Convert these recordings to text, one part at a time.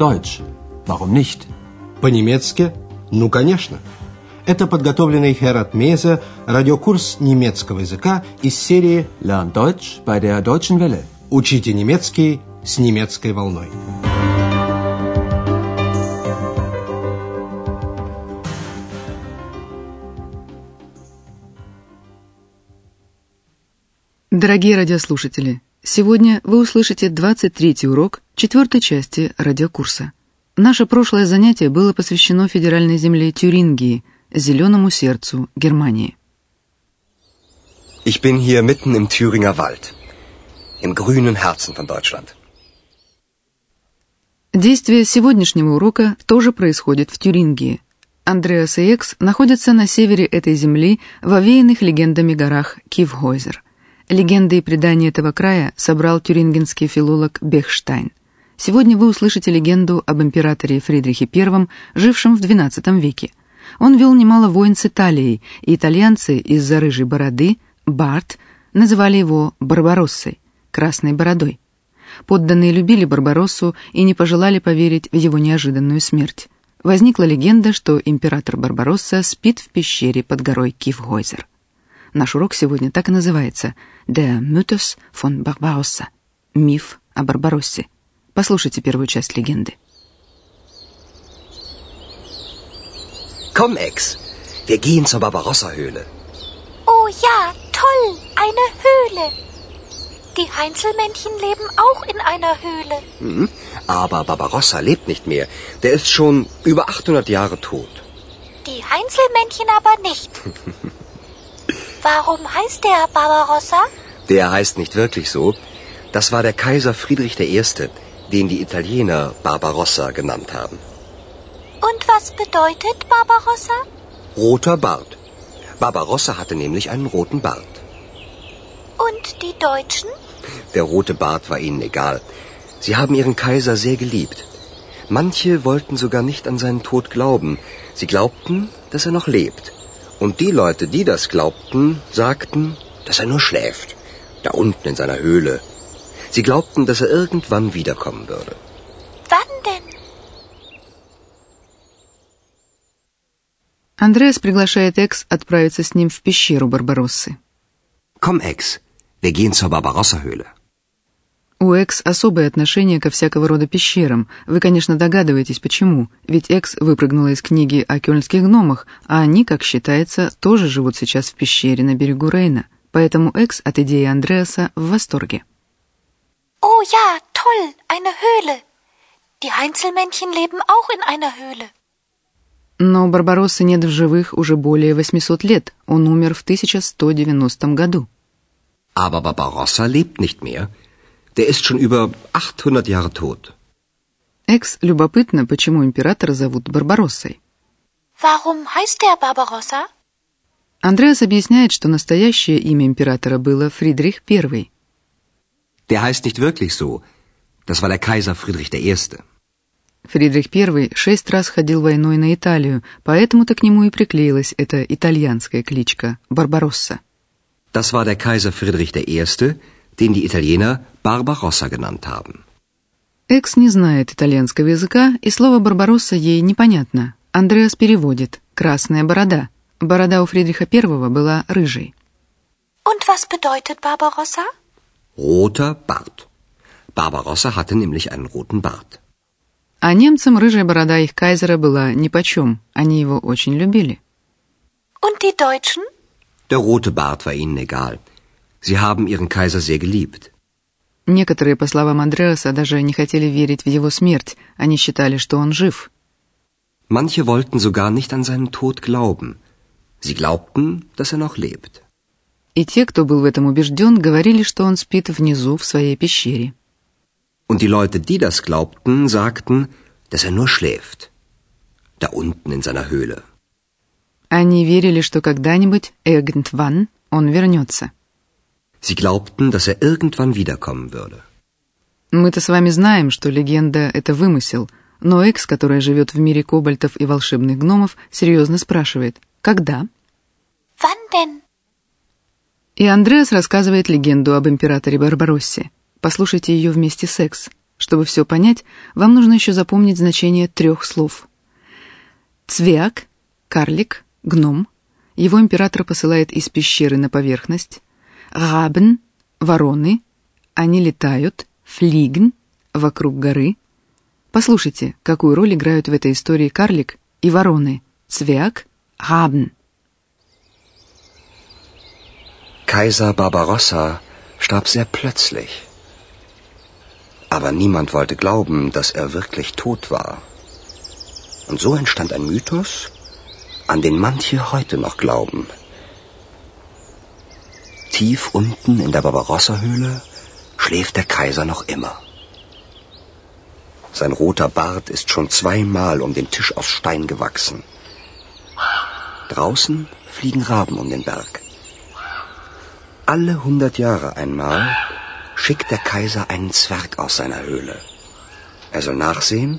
Deutsch. Warum nicht? По-немецки? Ну, конечно. Это подготовленный Херат Мейза радиокурс немецкого языка из серии Lern Deutsch bei der Deutschenville. Учите немецкий с немецкой волной. Дорогие радиослушатели, сегодня вы услышите 23-й урок 4-й части радиокурса. Наше прошлое занятие было посвящено федеральной земле Тюрингии, зеленому сердцу Германии. Ich bin hier mitten im Thüringer Wald, im grünen Herzen von Deutschland. Действие сегодняшнего урока тоже происходит в Тюрингии. Андреас и Экс находятся на севере этой земли в овеянных легендами горах Кифхойзер. Легенды и предания этого края собрал тюрингенский филолог Бехштайн. Сегодня вы услышите легенду об императоре Фридрихе I, жившем в XII веке. Он вел немало войн с Италией, и итальянцы из-за рыжей бороды, бард, называли его Барбароссой, красной бородой. Подданные любили Барбароссу и не пожелали поверить в его неожиданную смерть. Возникла легенда, что император Барбаросса спит в пещере под горой Кифхойзер. Наш урок сегодня так и называется «Der Mythos von Barbarossa» — «Миф о Барбароссе». Послушайте первую часть легенды. Komm, Ex, wir gehen zur Barbarossa-Höhle. Oh ja, toll, eine Höhle. Die Heinzelmännchen leben auch in einer Höhle. Mhm, aber Barbarossa lebt nicht mehr. Der ist schon über 800 Jahre tot. Die Heinzelmännchen aber nicht. Warum heißt der Barbarossa? Der heißt nicht wirklich so. Das war der Kaiser Friedrich I., den die Italiener Barbarossa genannt haben. Und was bedeutet Barbarossa? Roter Bart. Barbarossa hatte nämlich einen roten Bart. Und die Deutschen? Der rote Bart war ihnen egal. Sie haben ihren Kaiser sehr geliebt. Manche wollten sogar nicht an seinen Tod glauben. Sie glaubten, dass er noch lebt. Und die Leute, die das glaubten, sagten, dass er nur schläft, da unten in seiner Höhle. Sie glaubten, dass er irgendwann wiederkommen würde. Wann denn? Андреас приглашает Экс отправиться с ним в пещеру Барбароссы. Komm, Экс, wir gehen zur Barbarossa-Höhle. У Экс особое отношение ко всякого рода пещерам. Вы, конечно, догадываетесь, почему. Ведь Экс выпрыгнула из книги о кёльнских гномах, а они, как считается, тоже живут сейчас в пещере на берегу Рейна. Поэтому Экс от идеи Андреаса в восторге. О, я, toll, eine Höhle. Die Heinzelmännchen leben auch in einer Höhle. Но Барбароссы нет в живых уже более 800 лет. Он умер в 1190 году. Aber Barbarossa lebt nicht mehr. Der ist schon über 800 Jahre tot. Экс любопытно, почему императора зовут Барбароссой. Warum heißt der Barbarossa? Андреас объясняет, что настоящее имя императора было Фридрих I. Der heißt nicht wirklich so. Das war der Kaiser Friedrich I. Фридрих I 6 раз ходил войной на Италию, поэтому-то к нему и приклеилась эта итальянская кличка Барбаросса. Das war der Kaiser Friedrich I., den die Italiener Barbarossa genannt haben. Экс не знает итальянского языка, и слово «барбаросса» ей непонятно. Андреас переводит «красная борода». Борода у Фридриха I была рыжей. Und was bedeutet Barbarossa? Roter Bart. Barbarossa hatte nämlich einen roten Bart. А немцам рыжая борода их кайзера была нипочем. Они его очень любили. Und die Deutschen? Der rote Bart war ihnen egal. Sie haben ihren Kaiser sehr geliebt. Некоторые, по словам Андреаса, даже не хотели верить в его смерть. Они считали, что он жив. Manche wollten sogar nicht an seinen Tod glauben. Sie glaubten, dass er noch lebt. И те, кто был в этом убежден, говорили, что он спит внизу в своей пещере. Und die Leute, die das glaubten, sagten, dass er nur schläft, da unten in seiner Höhle. Они верили, что когда-нибудь, irgendwann, он вернется. Sie glaubten, dass er irgendwann wiederkommen würde. Мы-то с вами знаем, что легенда — это вымысел, но Экс, которая живет в мире кобальтов и волшебных гномов, серьезно спрашивает «Когда?». Wann denn? И Андреас рассказывает легенду об императоре Барбароссе. Послушайте ее вместе с Экс. Чтобы все понять, вам нужно еще запомнить значение трех слов. Цвеак, карлик, гном. Его император посылает из пещеры на поверхность. Рабен, вороны. Они летают. Флигн, вокруг горы. Послушайте, какую роль играют в этой истории карлик и вороны. Цвеак, Рабен. Kaiser Barbarossa starb sehr plötzlich. Aber niemand wollte glauben, dass er wirklich tot war. Und so entstand ein Mythos, an den manche heute noch glauben. Tief unten in der Barbarossa-Höhle schläft der Kaiser noch immer. Sein roter Bart ist schon zweimal um den Tisch aus Stein gewachsen. Draußen fliegen Raben um den Berg. Alle 100 Jahre einmal schickt der Kaiser einen Zwerg aus seiner Höhle. Er soll nachsehen,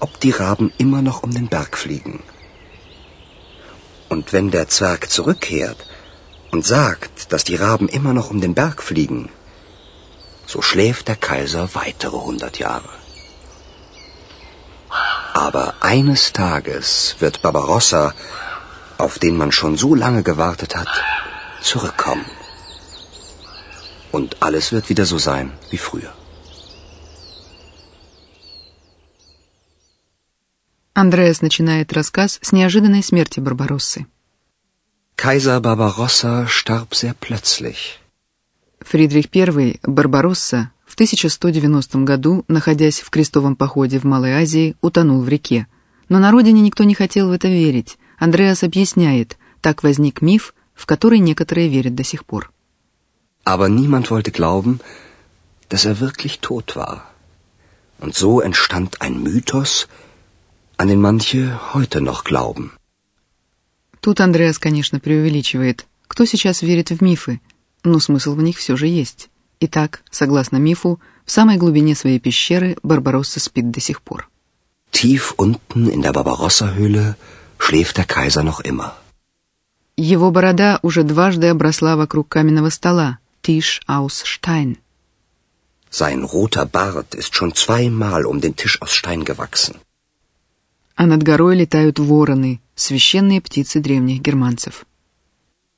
ob die Raben immer noch um den Berg fliegen. Und wenn der Zwerg zurückkehrt und sagt, dass die Raben immer noch um den Berg fliegen, so schläft der Kaiser weitere 100 Jahre. Aber eines Tages wird Barbarossa, auf den man schon so lange gewartet hat, zurückkommen. Und alles wird wieder so sein, wie früher. Андреас начинает рассказ с неожиданной смерти Барбароссы. Kaiser Barbarossa starb sehr plötzlich. Фридрих I Барбаросса в 1190 году, находясь в крестовом походе в Малой Азии, утонул в реке. Но на родине никто не хотел в это верить. Андреас объясняет, так возник миф, в который некоторые верят до сих пор. Aber niemand wollte glauben, dass er wirklich tot war. Und so entstand ein Mythos, an den manche heute noch glauben. Тут Андреас, конечно, преувеличивает. Кто сейчас верит в мифы? Но смысл в них все же есть. Итак, согласно мифу, в самой глубине своей пещеры Барбаросса спит до сих пор. Tief unten in der Barbarossa-Höhle schläft der Kaiser noch immer. Его борода уже дважды обросла вокруг каменного стола. Tisch aus Stein. Sein roter Bart ist schon zweimal um den Tisch aus Stein gewachsen. А над горой летают вороны, священные птицы древних германцев.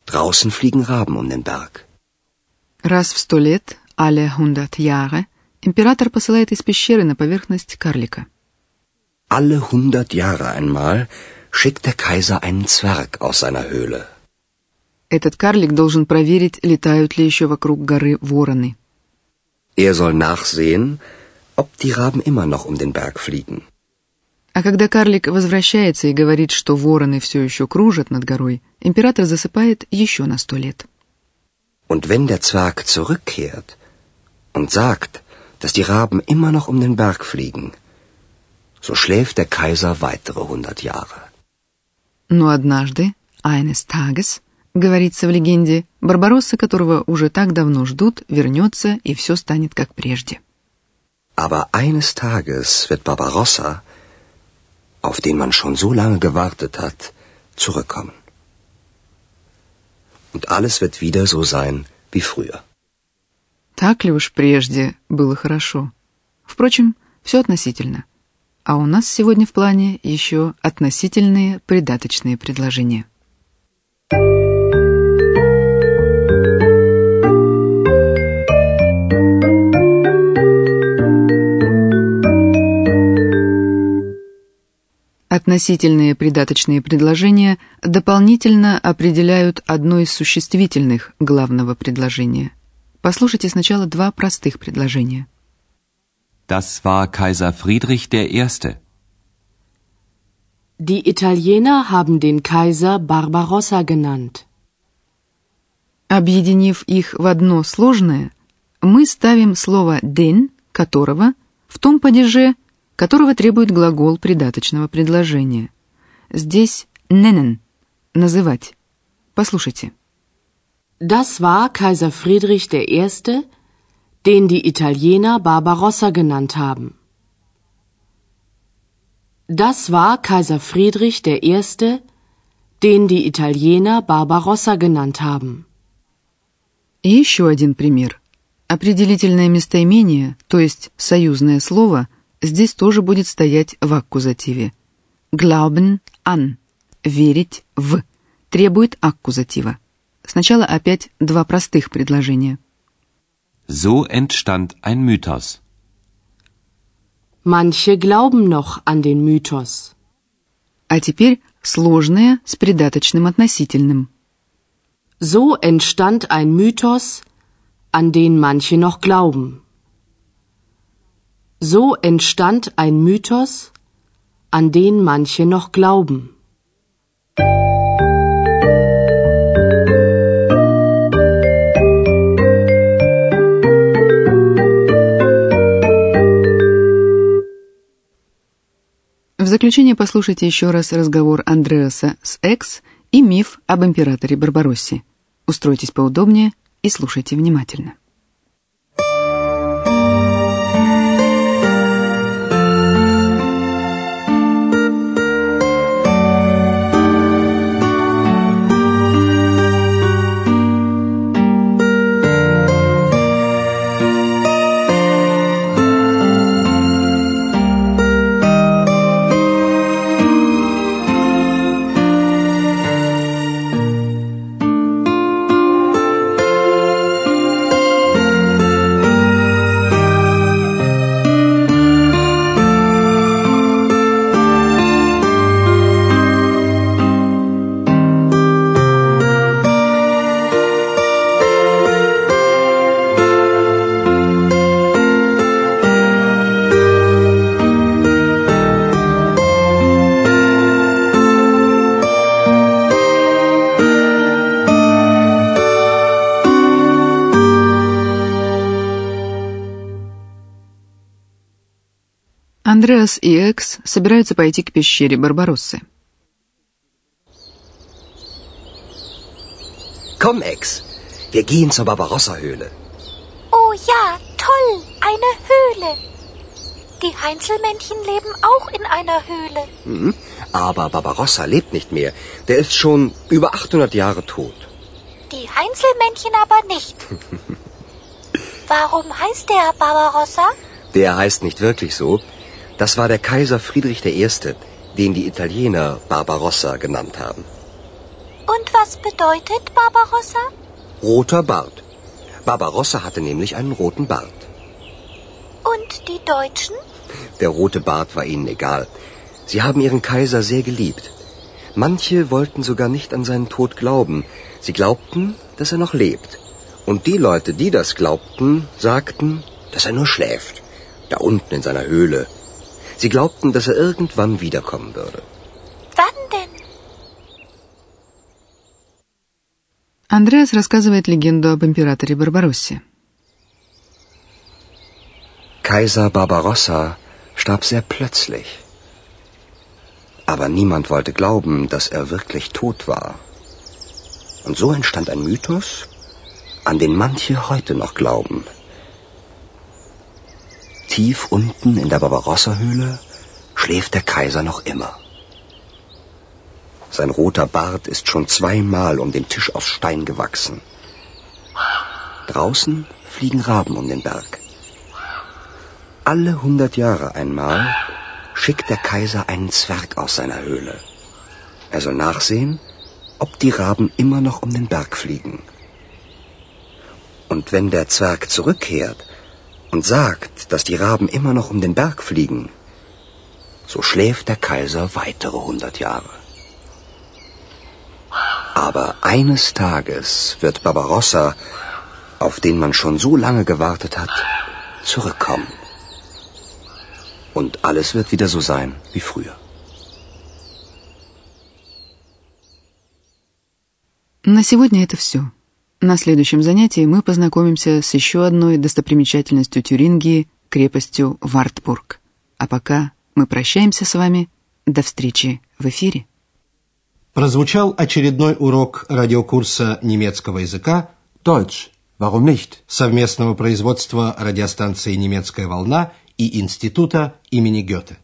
Draußen fliegen Raben um den Berg. Раз в 100 лет, alle 100 Jahre, император посылает из пещеры на поверхность карлика. Alle 100 Jahre einmal schickt der Kaiser einen Zwerg aus seiner Höhle. Этот карлик должен проверить, летают ли еще вокруг горы вороны. Er soll nachsehen, ob die Raben immer noch um den Berg fliegen. А когда карлик возвращается и говорит, что вороны все еще кружат над горой, император засыпает еще на 100 лет. Und wenn der Zwerg zurückkehrt und sagt, dass die Raben immer noch um den Berg fliegen, so schläft der Kaiser weitere 100 Jahre. Но однажды, eines Tages, говорится в легенде, Барбаросса, которого уже так давно ждут, вернется, и все станет как прежде. Aber eines Tages wird Barbarossa, auf den man schon so lange gewartet hat, zurückkommen. Und alles wird wieder so sein, wie früher. Так ли уж прежде было хорошо? Впрочем, все относительно. А у нас сегодня в плане еще относительные придаточные предложения. Относительные придаточные предложения дополнительно определяют одно из существительных главного предложения. Послушайте сначала два простых предложения. Das war Kaiser Friedrich I. Die Italiener haben den Kaiser Barbarossa genannt. Объединив их в одно сложное, мы ставим слово «den», которого, в том падеже, которого требует глагол придаточного предложения. Здесь nennen – называть. Послушайте. Das war Kaiser Friedrich I., den die Italiener Barbarossa genannt haben. Das war Kaiser Friedrich I., den die Italiener Barbarossa genannt haben. И еще один пример. Определительное местоимение, то есть союзное слово, здесь тоже будет стоять в аккузативе. Glauben an – верить в, требует аккузатива. Сначала опять два простых предложения. So entstand ein Mythos. Manche glauben noch an den Mythos. А теперь сложное с придаточным относительным. So entstand ein Mythos, an den manche noch glauben. So entstand ein Mythos, an den manche noch glauben. В заключение послушайте еще раз разговор Андреаса с Экс и миф об императоре Барбароссе. Устройтесь поудобнее и слушайте внимательно. Андреас и Экс собираются пойти к пещере Барбароссы. Komm, Экс, wir gehen zur Barbarossa-Höhle. Oh ja, toll, eine Höhle. Die Heinzelmännchen leben auch in einer Höhle. Mhm, aber Barbarossa lebt nicht mehr. Der ist schon über 800 Jahre tot. Die Heinzelmännchen aber nicht. Warum heißt der Barbarossa? Der heißt nicht wirklich so. Das war der Kaiser Friedrich I., den die Italiener Barbarossa genannt haben. Und was bedeutet Barbarossa? Roter Bart. Barbarossa hatte nämlich einen roten Bart. Und die Deutschen? Der rote Bart war ihnen egal. Sie haben ihren Kaiser sehr geliebt. Manche wollten sogar nicht an seinen Tod glauben. Sie glaubten, dass er noch lebt. Und die Leute, die das glaubten, sagten, dass er nur schläft. Da unten in seiner Höhle. Sie glaubten, dass er irgendwann wiederkommen würde. Wann denn? Андреас рассказывает легенду об императоре Барбароссе. Kaiser Barbarossa starb sehr plötzlich. Aber niemand wollte glauben, dass er wirklich tot war. Und so entstand ein Mythos, an den manche heute noch glauben. Tief unten in der Barbarossa-Höhle schläft der Kaiser noch immer. Sein roter Bart ist schon zweimal um den Tisch aus Stein gewachsen. Draußen fliegen Raben um den Berg. Alle 100 Jahre einmal schickt der Kaiser einen Zwerg aus seiner Höhle. Er soll nachsehen, ob die Raben immer noch um den Berg fliegen. Und wenn der Zwerg zurückkehrt und sagt, dass die Raben immer noch um den Berg fliegen, so schläft der Kaiser weitere 100 Jahre. Aber eines Tages wird Barbarossa, auf den man schon so lange gewartet hat, zurückkommen. Und alles wird wieder so sein wie früher. На сегодня это все. На следующем занятии мы познакомимся с еще одной достопримечательностью Тюрингии, крепостью Вартбург. А пока мы прощаемся с вами. До встречи в эфире. Прозвучал очередной урок радиокурса немецкого языка Deutsch, warum nicht? Совместного производства радиостанции «Немецкая волна» и Института имени Гёте.